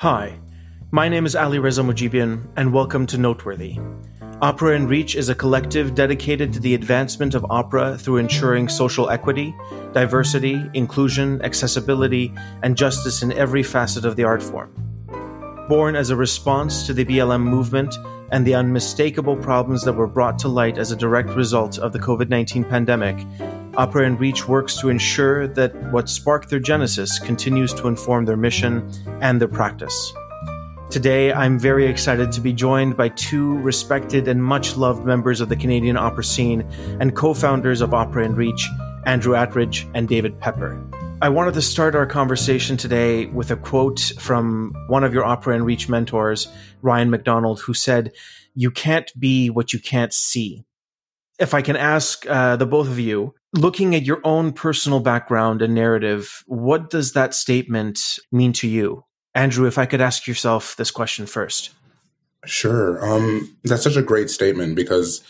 Hi, my name is Ali Reza Mujibian, and welcome to Noteworthy. Opera InReach is a collective dedicated to the advancement of opera through ensuring social equity, diversity, inclusion, accessibility, and justice in every facet of the art form. Born as a response to the BLM movement and the unmistakable problems that were brought to light as a direct result of the COVID-19 pandemic, Opera InReach works to ensure that what sparked their genesis continues to inform their mission and their practice. Today, I'm very excited to be joined by two respected and much-loved members of the Canadian opera scene and co-founders of Opera InReach, Andrew Attridge and David Pepper. I wanted to start our conversation today with a quote from one of your Opera InReach mentors, Ryan McDonald, who said, "You can't be what you can't see." If I can ask the both of you, looking at your own personal background and narrative, what does that statement mean to you? Andrew, if I could ask yourself this question first. Sure. That's such a great statement because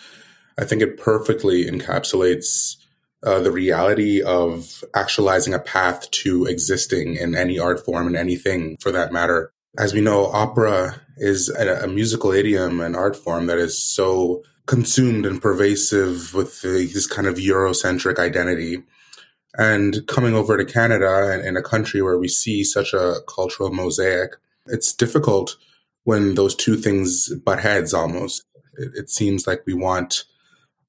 I think it perfectly encapsulates the reality of actualizing a path to existing in any art form and anything for that matter. As we know, opera is a musical idiom, an art form that is so consumed and pervasive with this kind of Eurocentric identity. And coming over to Canada and in a country where we see such a cultural mosaic, it's difficult when those two things butt heads almost. It seems like we want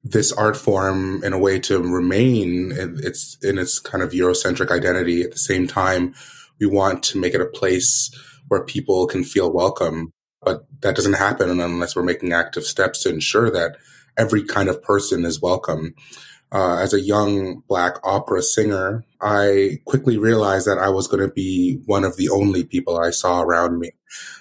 this art form in a way to remain in its kind of Eurocentric identity. At the same time, we want to make it a place where people can feel welcome. But that doesn't happen unless we're making active steps to ensure that every kind of person is welcome. As a young Black opera singer, I quickly realized that I was going to be one of the only people I saw around me.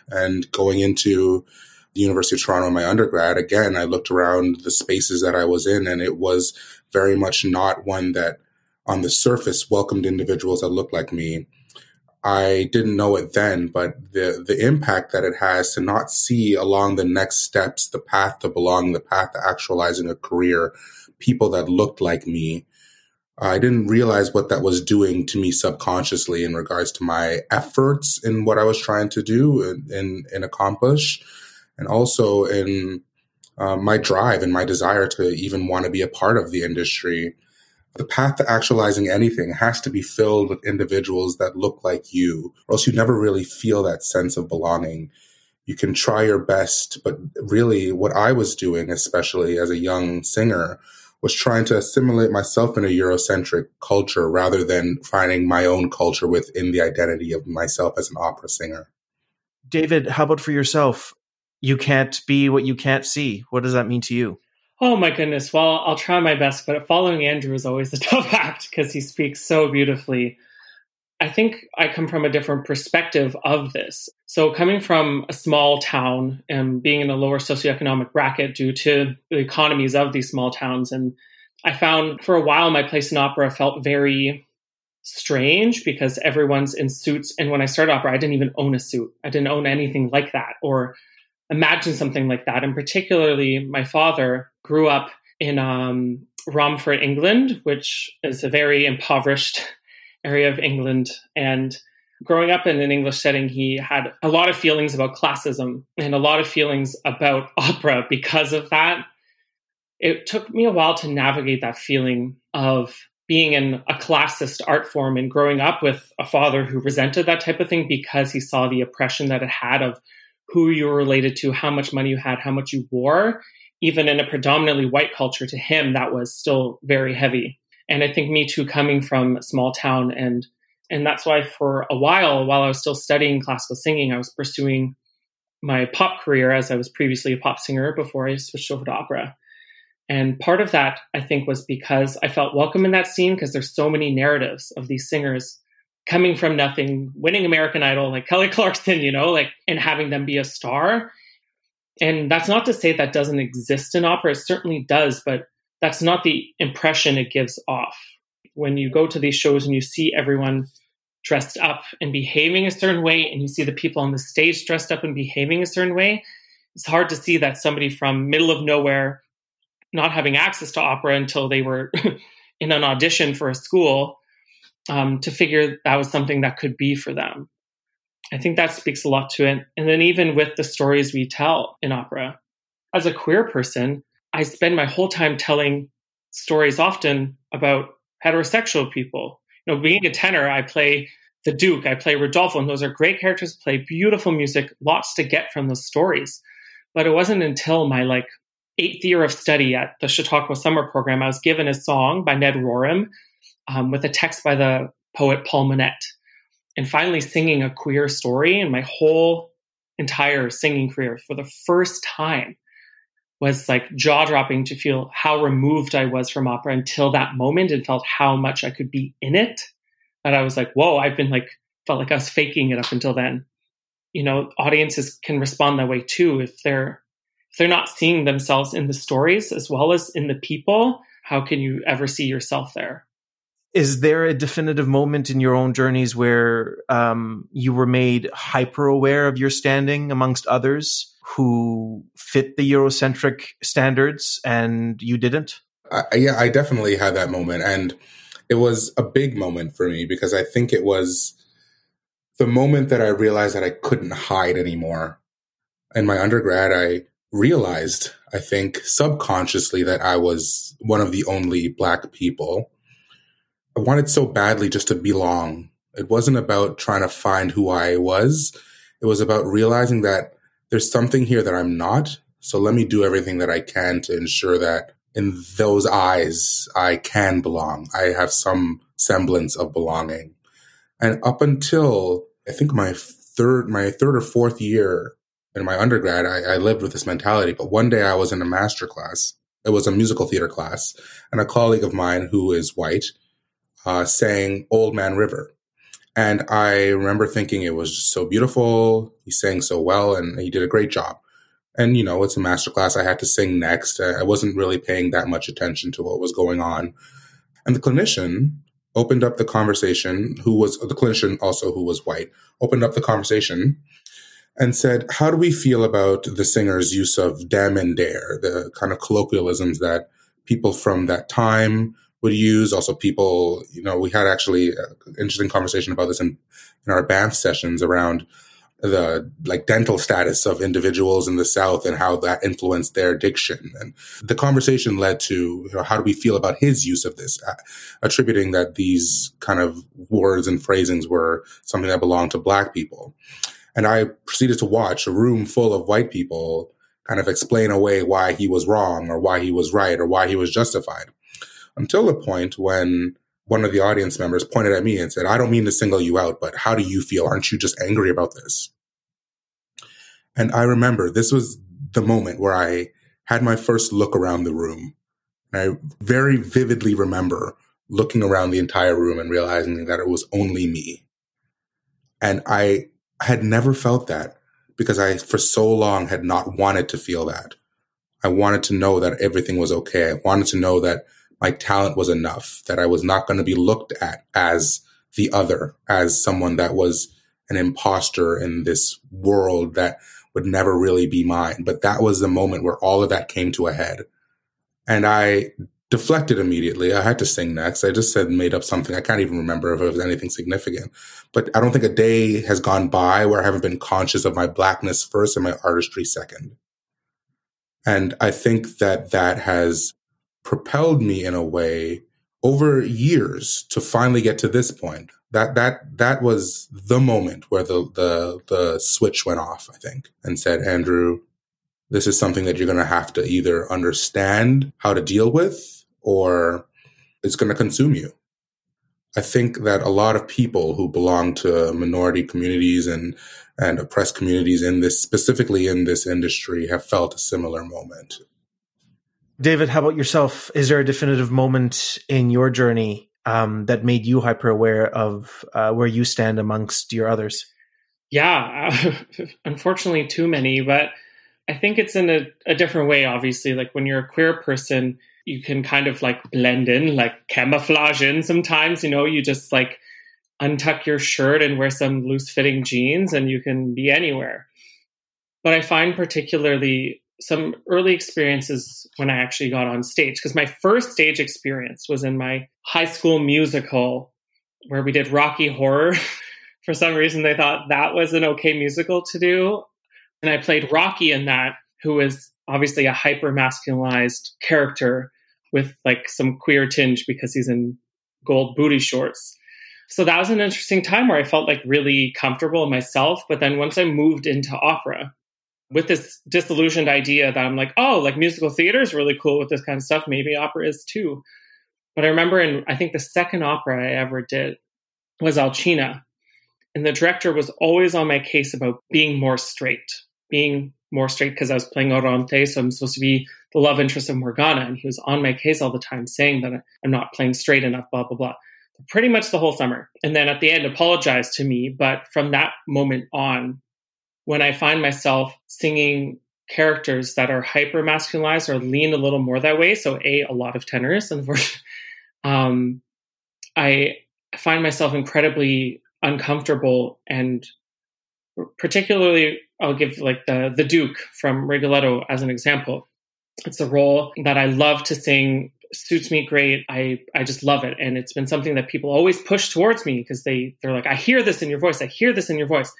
And going into the University of Toronto, my undergrad, again, I looked around the spaces that I was in, and it was very much not one that on the surface welcomed individuals that looked like me. I didn't know it then, but the impact that it has to not see along the next steps, the path to belong, the path to actualizing a career, people that looked like me, I didn't realize what that was doing to me subconsciously in regards to my efforts in what I was trying to do and accomplish, and also in my drive and my desire to even want to be a part of the industry. The path to actualizing anything has to be filled with individuals that look like you, or else you never really feel that sense of belonging. You can try your best, but really what I was doing, especially as a young singer, was trying to assimilate myself in a Eurocentric culture rather than finding my own culture within the identity of myself as an opera singer. David, how about for yourself? You can't be what you can't see. What does that mean to you? Oh my goodness. Well, I'll try my best, but following Andrew is always a tough act because he speaks so beautifully. I think I come from a different perspective of this. So coming from a small town and being in a lower socioeconomic bracket due to the economies of these small towns, and I found for a while my place in opera felt very strange because everyone's in suits. And when I started opera, I didn't even own a suit. I didn't own anything like that or imagine something like that. And particularly my father grew up in Romford, England, which is a very impoverished area of England. And growing up in an English setting, he had a lot of feelings about classism and a lot of feelings about opera because of that. It took me a while to navigate that feeling of being in a classist art form and growing up with a father who resented that type of thing because he saw the oppression that it had of who you were related to, how much money you had, how much you wore. Even in a predominantly white culture, to him, that was still very heavy. And I think me too, coming from a small town. And that's why for a while I was still studying classical singing, I was pursuing my pop career as I was previously a pop singer before I switched over to opera. And part of that, I think, was because I felt welcome in that scene because there's so many narratives of these singers coming from nothing, winning American Idol, like Kelly Clarkson, and having them be a star. And that's not to say that doesn't exist in opera. It certainly does, but that's not the impression it gives off. When you go to these shows and you see everyone dressed up and behaving a certain way, and you see the people on the stage dressed up and behaving a certain way, it's hard to see that somebody from middle of nowhere, not having access to opera until they were in an audition for a school, to figure that was something that could be for them. I think that speaks a lot to it. And then even with the stories we tell in opera, as a queer person, I spend my whole time telling stories often about heterosexual people. You know, being a tenor, I play the Duke, I play Rodolfo, and those are great characters, play beautiful music, lots to get from those stories. But it wasn't until my eighth year of study at the Chautauqua Summer Program, I was given a song by Ned Rorem with a text by the poet Paul Monette. And finally singing a queer story in my whole entire singing career for the first time was jaw-dropping to feel how removed I was from opera until that moment, and felt how much I could be in it. And I was like, whoa, I've been felt like I was faking it up until then. You know, audiences can respond that way too. If they're not seeing themselves in the stories as well as in the people, how can you ever see yourself there? Is there a definitive moment in your own journeys where you were made hyper-aware of your standing amongst others who fit the Eurocentric standards and you didn't? I definitely had that moment. And it was a big moment for me because I think it was the moment that I realized that I couldn't hide anymore. In my undergrad, I realized, I think, subconsciously that I was one of the only Black people. I wanted so badly just to belong. It wasn't about trying to find who I was. It was about realizing that there's something here that I'm not. So let me do everything that I can to ensure that in those eyes, I can belong. I have some semblance of belonging. And up until I think my third or fourth year in my undergrad, I lived with this mentality. But one day I was in a master class. It was a musical theater class. And a colleague of mine who is white sang Old Man River. And I remember thinking it was just so beautiful. He sang so well and he did a great job. And, you know, it's a masterclass. I had to sing next. I wasn't really paying that much attention to what was going on. And the clinician opened up the conversation, who was white, and said, how do we feel about the singer's use of damn and dare, the kind of colloquialisms that people from that time would use. Also people, you know, we had actually an interesting conversation about this in our Banff sessions around the dental status of individuals in the South and how that influenced their diction. And the conversation led to, you know, how do we feel about his use of this, attributing that these kind of words and phrasings were something that belonged to Black people. And I proceeded to watch a room full of white people kind of explain away why he was wrong or why he was right or why he was justified. Until the point when one of the audience members pointed at me and said, I don't mean to single you out, but how do you feel? Aren't you just angry about this? And I remember this was the moment where I had my first look around the room. And I very vividly remember looking around the entire room and realizing that it was only me. And I had never felt that because I, for so long, had not wanted to feel that. I wanted to know that everything was okay. I wanted to know that my talent was enough, that I was not going to be looked at as the other, as someone that was an imposter in this world that would never really be mine. But that was the moment where all of that came to a head. And I deflected immediately. I had to sing next. I just made up something. I can't even remember if it was anything significant. But I don't think a day has gone by where I haven't been conscious of my Blackness first and my artistry second. And I think that that has propelled me in a way over years to finally get to this point. That was the moment where the switch went off, I think, and said, Andrew, this is something that you're going to have to either understand how to deal with or it's going to consume you. I think that a lot of people who belong to minority communities and oppressed communities in this, specifically in this industry, have felt a similar moment. David, how about yourself? Is there a definitive moment in your journey that made you hyper-aware of where you stand amongst your others? Yeah, unfortunately too many, but I think it's in a different way, obviously. Like when you're a queer person, you can kind of blend in, camouflage in sometimes, you know, you just untuck your shirt and wear some loose-fitting jeans and you can be anywhere. But I find particularly some early experiences when I actually got on stage, because my first stage experience was in my high school musical where we did Rocky Horror for some reason, they thought that was an okay musical to do. And I played Rocky in that, who was obviously a hyper-masculinized character with like some queer tinge because he's in gold booty shorts. So that was an interesting time where I felt like really comfortable in myself. But then once I moved into opera with this disillusioned idea that I'm like, oh, like musical theater is really cool with this kind of stuff. Maybe opera is too. But I remember in, I think the second opera I ever did was Alcina. And the director was always on my case about being more straight because I was playing Oronte. So I'm supposed to be the love interest of Morgana. And he was on my case all the time saying that I'm not playing straight enough, blah, blah, blah. Pretty much the whole summer. And then at the end, apologized to me. But from that moment on, when I find myself singing characters that are hyper-masculinized or lean a little more that way, so a lot of tenors, unfortunately, I find myself incredibly uncomfortable. And particularly, I'll give like the Duke from Rigoletto as an example. It's a role that I love to sing, suits me great. I just love it. And it's been something that people always push towards me because they're like, I hear this in your voice. I hear this in your voice.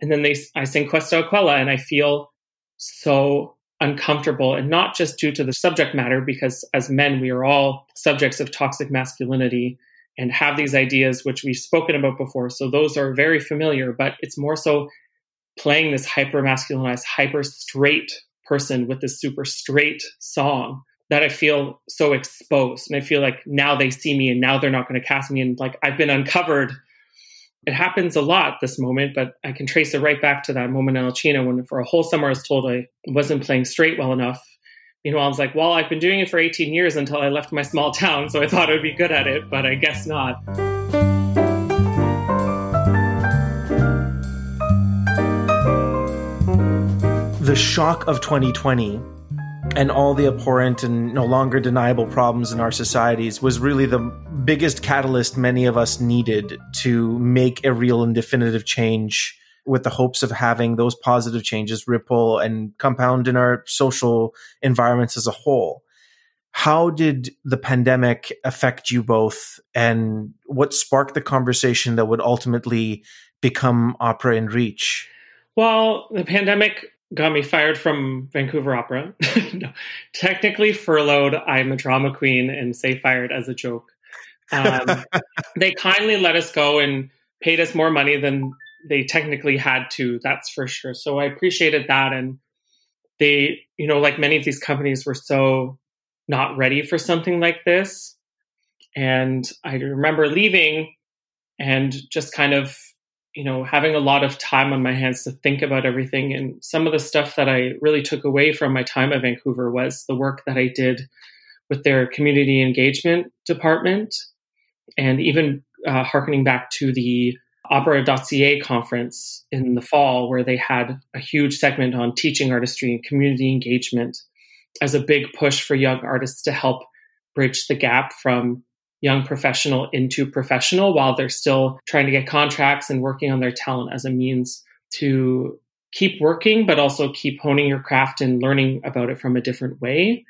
And then I sing Questa Aquella and I feel so uncomfortable, and not just due to the subject matter, because as men, we are all subjects of toxic masculinity and have these ideas, which we've spoken about before. So those are very familiar, but it's more so playing this hyper-masculinized, hyper-straight person with this super straight song that I feel so exposed. And I feel like now they see me and now they're not going to cast me. And like, I've been uncovered. It happens a lot this moment, but I can trace it right back to that moment in Alcina when for a whole summer I was told I wasn't playing straight well enough. Meanwhile, I was like, well, I've been doing it for 18 years until I left my small town. So I thought I would be good at it, but I guess not. The shock of 2020 and all the abhorrent and no longer deniable problems in our societies was really the biggest catalyst many of us needed to make a real and definitive change, with the hopes of having those positive changes ripple and compound in our social environments as a whole. How did the pandemic affect you both, and what sparked the conversation that would ultimately become Opera InReach? Well, the pandemic got me fired from Vancouver Opera. No, technically furloughed. I'm a drama queen and say fired as a joke. They kindly let us go and paid us more money than they technically had to, that's for sure. So I appreciated that. And they, you know, like many of these companies were so not ready for something like this. And I remember leaving and just kind of, you know, having a lot of time on my hands to think about everything. And some of the stuff that I really took away from my time at Vancouver was the work that I did with their community engagement department, and even hearkening back to the Opera.ca conference in the fall, where they had a huge segment on teaching artistry and community engagement as a big push for young artists to help bridge the gap from young professional into professional while they're still trying to get contracts and working on their talent as a means to keep working, but also keep honing your craft and learning about it from a different way.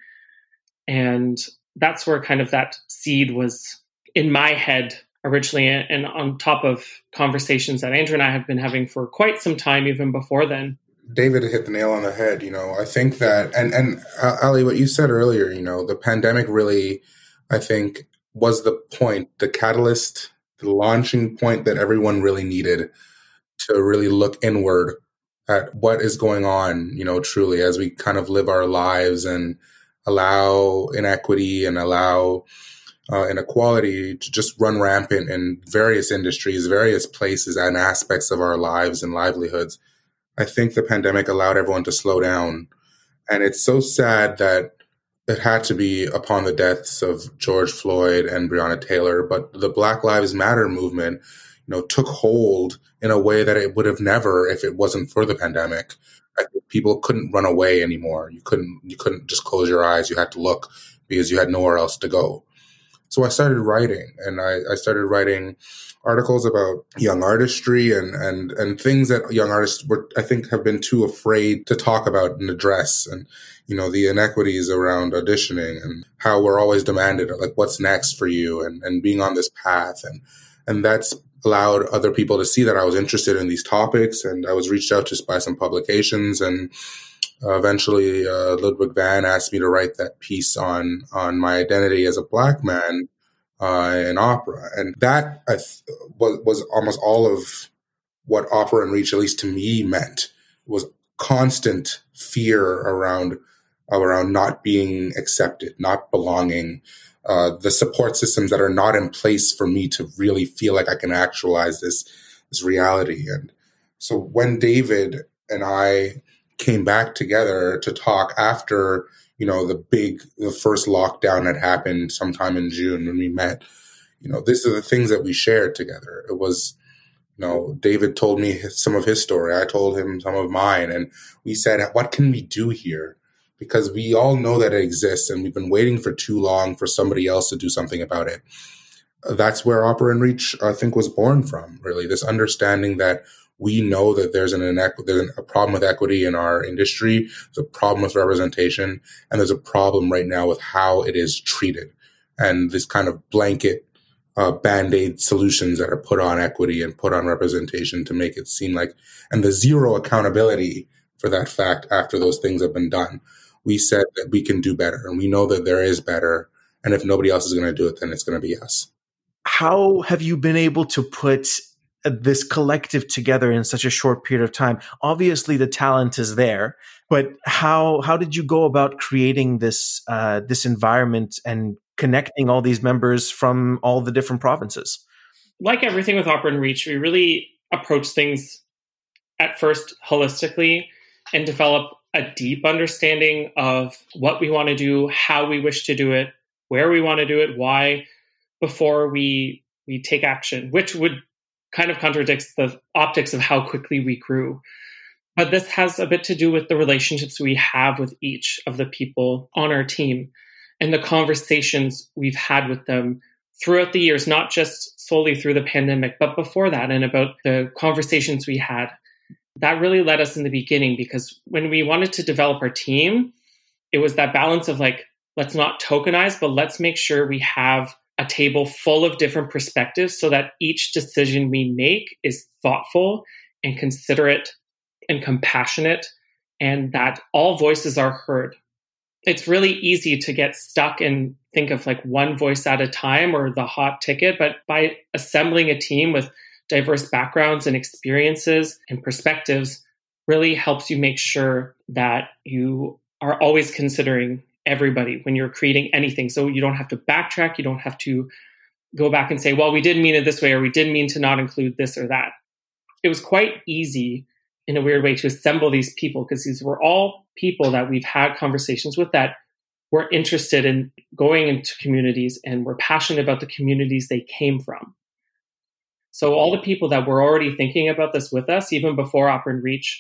And that's where kind of that seed was in my head originally. And on top of conversations that Andrew and I have been having for quite some time, even before then. David hit the nail on the head. You know, I think that, and Ali, what you said earlier, you know, the pandemic really, I think, was the point, the catalyst, the launching point that everyone really needed to really look inward at what is going on, you know, truly, as we kind of live our lives and allow inequity and allow inequality to just run rampant in various industries, various places and aspects of our lives and livelihoods. I think the pandemic allowed everyone to slow down. And it's so sad that it had to be upon the deaths of George Floyd and Breonna Taylor, but the Black Lives Matter movement, you know, took hold in a way that it would have never if it wasn't for the pandemic. I think people couldn't run away anymore. You couldn't just close your eyes. You had to look because you had nowhere else to go. So I started writing, and I started writing articles about young artistry and things that young artists were, I think, have been too afraid to talk about and address, and, you know, the inequities around auditioning and how we're always demanded, like, what's next for you, and being on this path, and And that's allowed other people to see that I was interested in these topics, and I was reached out to by some publications, and eventually Ludwig Van asked me to write that piece on my identity as a black man in opera. And that was almost all of what Opera InReach, at least to me, meant, was constant fear around not being accepted, not belonging, the support systems that are not in place for me to really feel like I can actualize this reality. And so when David and I came back together to talk after, the first lockdown had happened sometime in June when we met, these are the things that we shared together. It was, David told me some of his story. I told him some of mine. And we said, what can we do here? Because we all know that it exists, and we've been waiting for too long for somebody else to do something about it. That's where Opera InReach, I think, was born from, really. This understanding that we know that there's a problem with equity in our industry, there's a problem with representation, and there's a problem right now with how it is treated. And this kind of blanket Band-Aid solutions that are put on equity and put on representation to make it seem like, and the zero accountability for that fact after those things have been done. We said that we can do better, and we know that there is better. And if nobody else is going to do it, then it's going to be us. How have you been able to put this collective together in such a short period of time? Obviously, the talent is there, but how did you go about creating this environment and connecting all these members from all the different provinces? Like everything with Opera InReach, we really approach things at first holistically and develop a deep understanding of what we want to do, how we wish to do it, where we want to do it, why, before we take action, which would kind of contradict the optics of how quickly we grew. But this has a bit to do with the relationships we have with each of the people on our team and the conversations we've had with them throughout the years, not just solely through the pandemic, but before that, and about the conversations we had. That really led us in the beginning, because when we wanted to develop our team, it was that balance of let's not tokenize, but let's make sure we have a table full of different perspectives so that each decision we make is thoughtful and considerate and compassionate, and that all voices are heard. It's really easy to get stuck and think of one voice at a time or the hot ticket, but by assembling a team with diverse backgrounds and experiences and perspectives really helps you make sure that you are always considering everybody when you're creating anything. So you don't have to backtrack. You don't have to go back and say, well, we didn't mean it this way, or we didn't mean to not include this or that. It was quite easy in a weird way to assemble these people, because these were all people that we've had conversations with that were interested in going into communities and were passionate about the communities they came from. So all the people that were already thinking about this with us, even before Opera InReach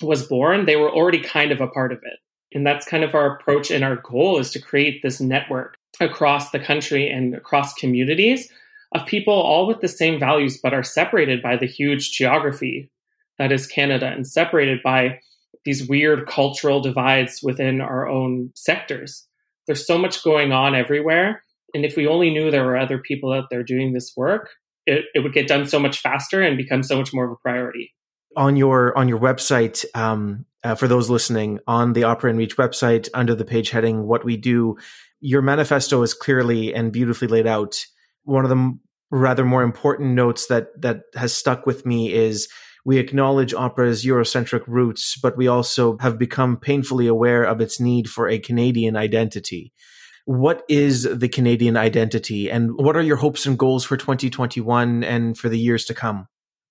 was born, they were already kind of a part of it. And that's kind of our approach, and our goal is to create this network across the country and across communities of people all with the same values, but are separated by the huge geography that is Canada, and separated by these weird cultural divides within our own sectors. There's so much going on everywhere. And if we only knew there were other people out there doing this work, it would get done so much faster and become so much more of a priority. On your website, for those listening, on the Opera InReach website, under the page heading What We Do, your manifesto is clearly and beautifully laid out. One of the rather more important notes that has stuck with me is, we acknowledge opera's Eurocentric roots, but we also have become painfully aware of its need for a Canadian identity. What is the Canadian identity, and what are your hopes and goals for 2021 and for the years to come?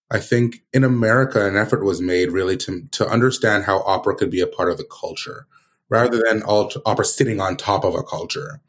I think in America, an effort was made really to understand how opera could be a part of the culture, rather than opera sitting on top of a culture.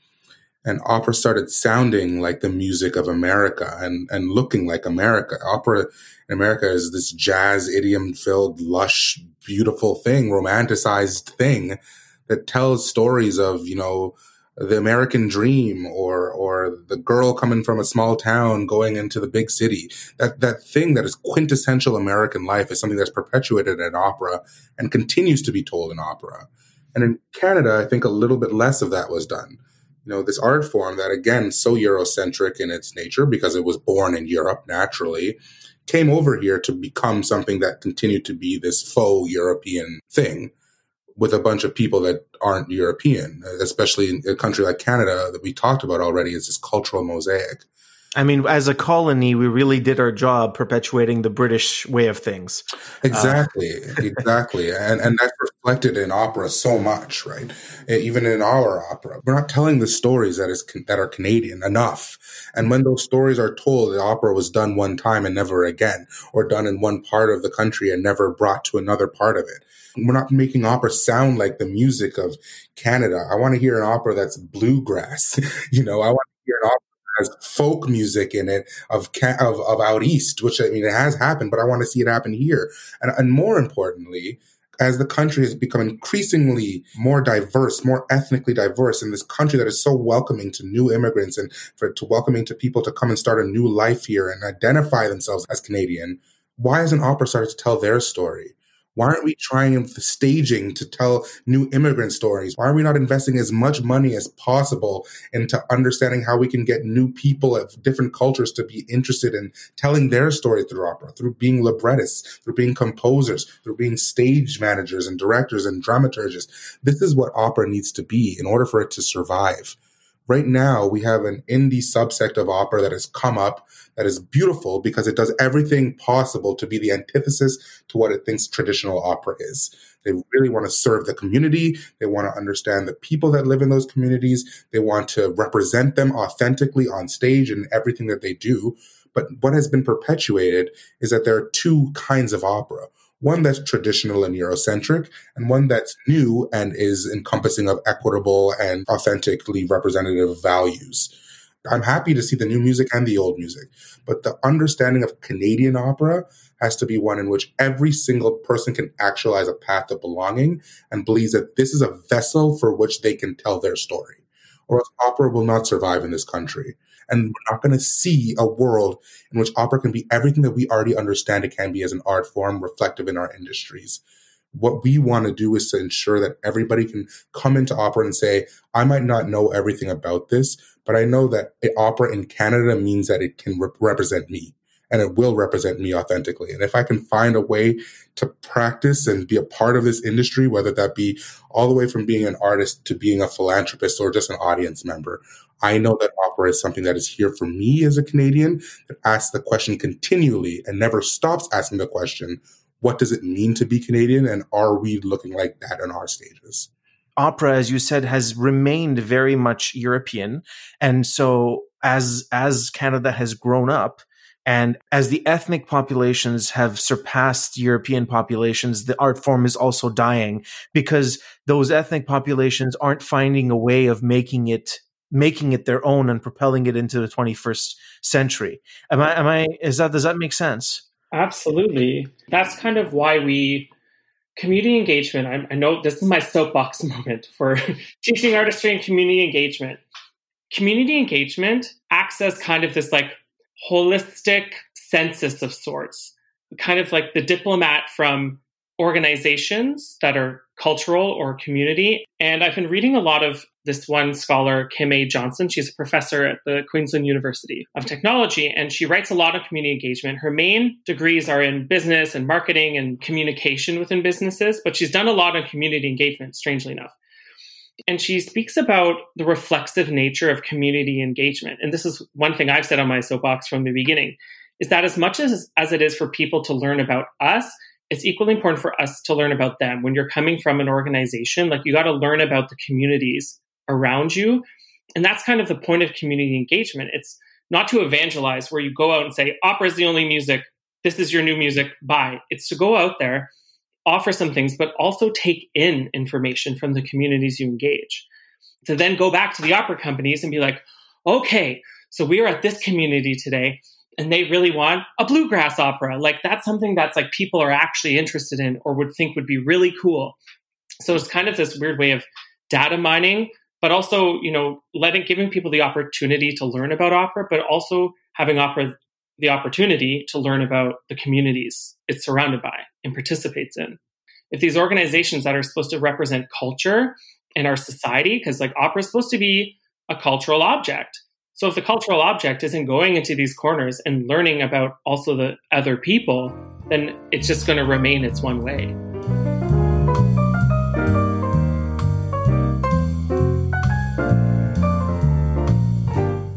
And opera started sounding like the music of America and looking like America. Opera in America is this jazz, idiom-filled, lush, beautiful thing, romanticized thing that tells stories of, the American dream, or the girl coming from a small town going into the big city. That thing that is quintessential American life is something that's perpetuated in opera and continues to be told in opera. And in Canada, I think a little bit less of that was done. this art form that, again, so Eurocentric in its nature because it was born in Europe naturally, came over here to become something that continued to be this faux European thing with a bunch of people that aren't European, especially in a country like Canada that we talked about already as this cultural mosaic. I mean, as a colony, we really did our job perpetuating the British way of things. Exactly, exactly. And that's reflected in opera so much, right? Even in our opera. We're not telling the stories that are Canadian enough. And when those stories are told, the opera was done one time and never again, or done in one part of the country and never brought to another part of it. We're not making opera sound like the music of Canada. I want to hear an opera that's bluegrass. I want to hear an opera has folk music in it of out east, which, I mean, it has happened, but I want to see it happen here. And more importantly, as the country has become increasingly more diverse, more ethnically diverse, in this country that is so welcoming to new immigrants and welcoming to people to come and start a new life here and identify themselves as Canadian, why hasn't opera started to tell their story? Why aren't we trying the staging to tell new immigrant stories? Why are we not investing as much money as possible into understanding how we can get new people of different cultures to be interested in telling their story through opera, through being librettists, through being composers, through being stage managers and directors and dramaturges? This is what opera needs to be in order for it to survive. Right now, we have an indie subsect of opera that has come up that is beautiful because it does everything possible to be the antithesis to what it thinks traditional opera is. They really want to serve the community. They want to understand the people that live in those communities. They want to represent them authentically on stage in everything that they do. But what has been perpetuated is that there are two kinds of opera. One that's traditional and Eurocentric, and one that's new and is encompassing of equitable and authentically representative values. I'm happy to see the new music and the old music, but the understanding of Canadian opera has to be one in which every single person can actualize a path of belonging and believes that this is a vessel for which they can tell their story, or else opera will not survive in this country. And we're not going to see a world in which opera can be everything that we already understand it can be as an art form reflective in our industries. What we want to do is to ensure that everybody can come into opera and say, I might not know everything about this, but I know that opera in Canada means that it can represent me, and it will represent me authentically. And if I can find a way to practice and be a part of this industry, whether that be all the way from being an artist to being a philanthropist or just an audience member, I know that opera is something that is here for me as a Canadian, that asks the question continually and never stops asking the question, what does it mean to be Canadian? And are we looking like that on our stages? Opera, as you said, has remained very much European. And so as Canada has grown up, and as the ethnic populations have surpassed European populations, the art form is also dying because those ethnic populations aren't finding a way of making it their own and propelling it into the 21st century. Does that make sense? Absolutely. That's kind of why community engagement, I know this is my soapbox moment for teaching artistry and community engagement. Community engagement acts as kind of this holistic census of sorts, kind of like the diplomat from organizations that are cultural or community. And I've been reading a lot of this one scholar, Kim A. Johnson. She's a professor at the Queensland University of Technology, and she writes a lot on community engagement. Her main degrees are in business and marketing and communication within businesses, but she's done a lot on community engagement, strangely enough. And she speaks about the reflexive nature of community engagement. And this is one thing I've said on my soapbox from the beginning, is that as much as it is for people to learn about us, it's equally important for us to learn about them. When you're coming from an organization, you got to learn about the communities around you. And that's kind of the point of community engagement. It's not to evangelize where you go out and say, opera is the only music. This is your new music. Bye. It's to go out there, offer some things, but also take in information from the communities you engage. To then go back to the opera companies and be like, okay, so we are at this community today, and they really want a bluegrass opera. That's something that's people are actually interested in or would think would be really cool. So it's kind of this weird way of data mining, but also, giving people the opportunity to learn about opera, but also having the opportunity to learn about the communities it's surrounded by and participates in. If these organizations that are supposed to represent culture in our society, because opera is supposed to be a cultural object. So if the cultural object isn't going into these corners and learning about also the other people, then it's just going to remain its one way.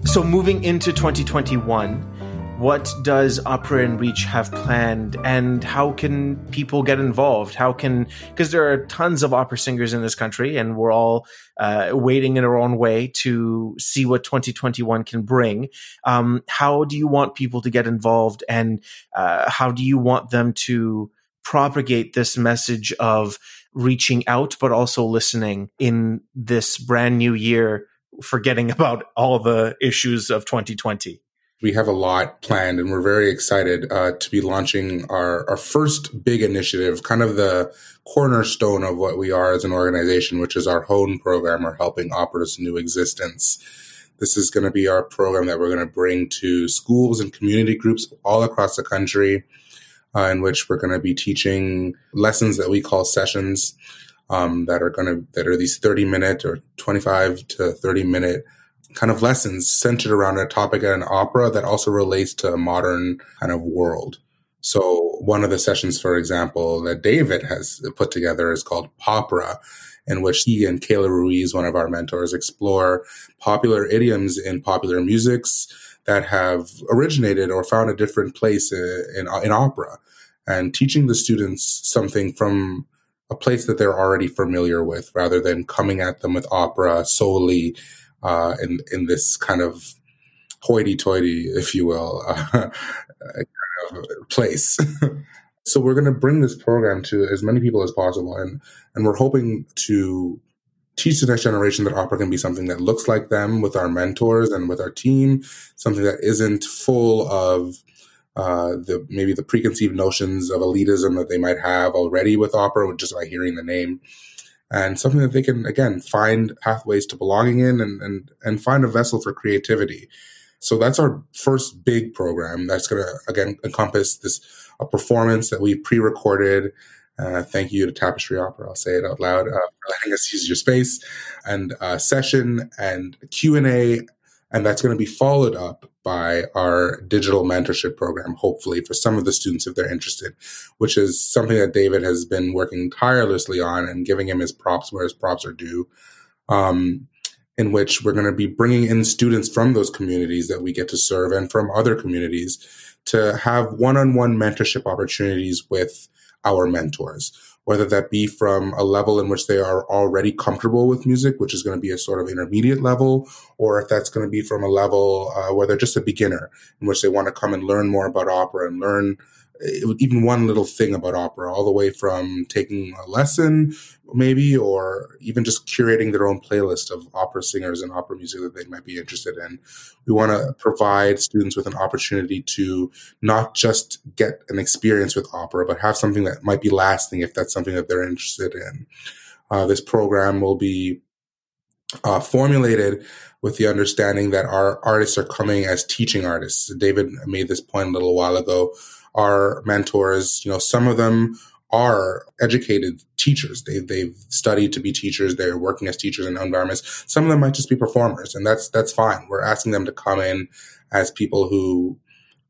So moving into 2021, what does Opera InReach have planned, and how can people get involved? How can, because there are tons of opera singers in this country, and we're all waiting in our own way to see what 2021 can bring. How do you want people to get involved, and how do you want them to propagate this message of reaching out, but also listening in this brand new year? Forgetting about all the issues of 2020. We have a lot planned, and we're very excited to be launching our first big initiative, kind of the cornerstone of what we are as an organization, which is our HONE program, or Helping Operas New Existence. This is going to be our program that we're going to bring to schools and community groups all across the country, in which we're going to be teaching lessons that we call sessions. That are these 30-minute or 25 to 30-minute kind of lessons centered around a topic at an opera that also relates to a modern kind of world. So one of the sessions, for example, that David has put together is called Popera, in which he and Kayla Ruiz, one of our mentors, explore popular idioms in popular musics that have originated or found a different place in opera, and teaching the students something from a place that they're already familiar with, rather than coming at them with opera solely in this kind of hoity-toity, if you will, kind of place. So we're going to bring this program to as many people as possible, and we're hoping to teach the next generation that opera can be something that looks like them with our mentors and with our team, something that isn't full of the preconceived notions of elitism that they might have already with opera just by hearing the name, and something that they can, again, find pathways to belonging in and find a vessel for creativity. So that's our first big program that's going to, again, encompass this a performance that we pre-recorded. Thank you to Tapestry Opera, I'll say it out loud, for letting us use your space, and a session and Q&A. And that's going to be followed up by our digital mentorship program, hopefully, for some of the students if they're interested, which is something that David has been working tirelessly on and giving him his props where his props are due, in which we're going to be bringing in students from those communities that we get to serve and from other communities to have one-on-one mentorship opportunities with our mentors, whether that be from a level in which they are already comfortable with music, which is going to be a sort of intermediate level, or if that's going to be from a level where they're just a beginner, in which they want to come and learn more about opera and learn even one little thing about opera, all the way from taking a lesson, maybe, or even just curating their own playlist of opera singers and opera music that they might be interested in. We want to provide students with an opportunity to not just get an experience with opera, but have something that might be lasting if that's something that they're interested in. This program will be formulated with the understanding that our artists are coming as teaching artists. David made this point a little while ago. Our mentors, some of them are educated teachers. They've studied to be teachers. They're working as teachers in environments. Some of them might just be performers, and that's fine. We're asking them to come in as people who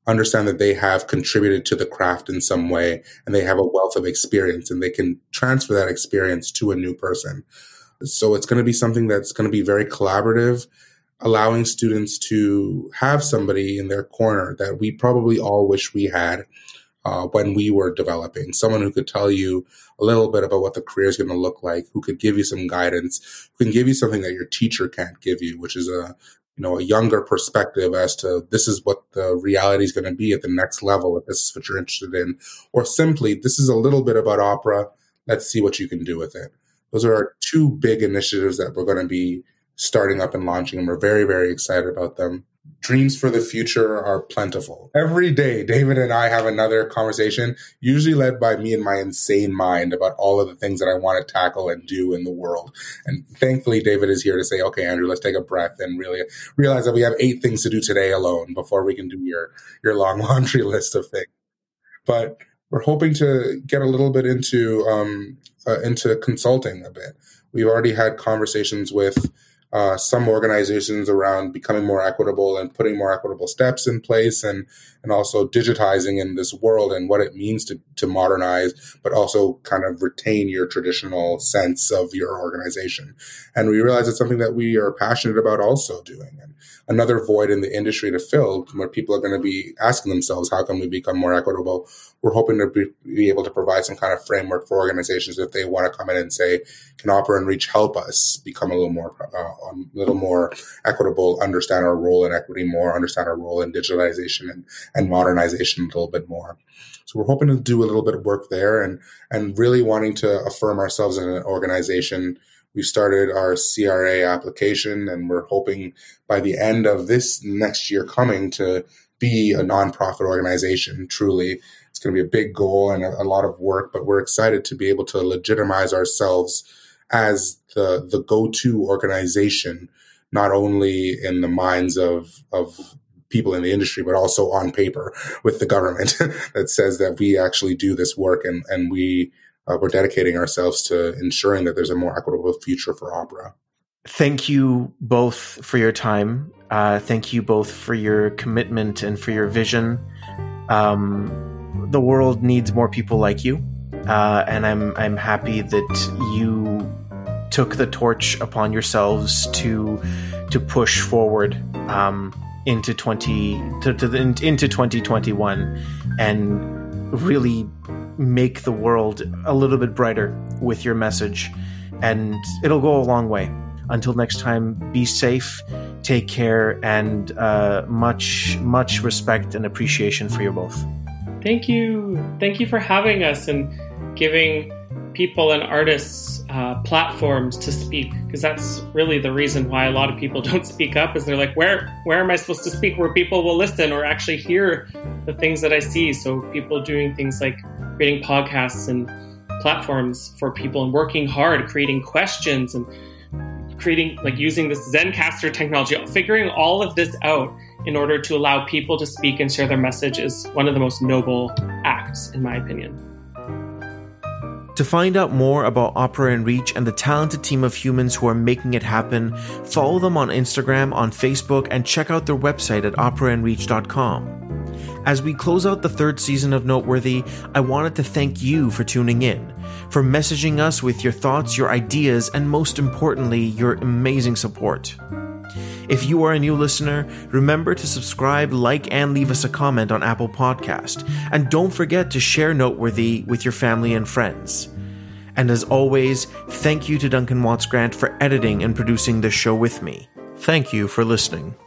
understand that they have contributed to the craft in some way, and they have a wealth of experience, and they can transfer that experience to a new person. So it's going to be something that's going to be very collaborative, allowing students to have somebody in their corner that we probably all wish we had when we were developing. Someone who could tell you a little bit about what the career is going to look like, who could give you some guidance, who can give you something that your teacher can't give you, which is a younger perspective as to this is what the reality is going to be at the next level, if this is what you're interested in, or simply this is a little bit about opera, let's see what you can do with it. Those are our two big initiatives that we're going to be starting up and launching, and we're very, very excited about them. Dreams for the future are plentiful. Every day, David and I have another conversation, usually led by me and my insane mind about all of the things that I want to tackle and do in the world. And thankfully, David is here to say, okay, Andrew, let's take a breath and really realize that we have 8 things to do today alone before we can do your long laundry list of things. But we're hoping to get a little bit into consulting a bit. We've already had conversations with some organizations around becoming more equitable and putting more equitable steps in place, and also digitizing in this world and what it means to modernize, but also kind of retain your traditional sense of your organization. And we realize it's something that we are passionate about also doing. And another void in the industry to fill, where people are going to be asking themselves, how can we become more equitable? We're hoping to be able to provide some kind of framework for organizations if they want to come in and say, can Opera InReach help us become a little more equitable, understand our role in equity more, understand our role in digitalization and modernization a little bit more. So we're hoping to do a little bit of work there, and really wanting to affirm ourselves in an organization. We started our CRA application, and we're hoping by the end of this next year coming to be a nonprofit organization. Truly, it's going to be a big goal and a lot of work, but we're excited to be able to legitimize ourselves as the go-to organization, not only in the minds of people in the industry, but also on paper with the government that says that we actually do this work, and we're dedicating ourselves to ensuring that there's a more equitable future for opera. Thank you both for your time. Thank you both for your commitment and for your vision. The world needs more people like you. And I'm happy that you took the torch upon yourselves to push forward into 2021 and really make the world a little bit brighter with your message. And it'll go a long way. Until next time, be safe, take care, and much, much respect and appreciation for you both. Thank you. Thank you for having us and giving people and artists platforms to speak, because that's really the reason why a lot of people don't speak up, is they're like, where am I supposed to speak where people will listen or actually hear the things that I see? So people doing things like creating podcasts and platforms for people and working hard, creating questions and creating, like, using this Zencastr technology, figuring all of this out in order to allow people to speak and share their message is one of the most noble acts, in my opinion. To find out more about Opera InReach and the talented team of humans who are making it happen, follow them on Instagram, on Facebook, and check out their website at operainreach.com. As we close out the third season of Noteworthy, I wanted to thank you for tuning in, for messaging us with your thoughts, your ideas, and most importantly, your amazing support. If you are a new listener, remember to subscribe, like, and leave us a comment on Apple Podcast. And don't forget to share Noteworthy with your family and friends. And as always, thank you to Duncan Watts-Grant for editing and producing this show with me. Thank you for listening.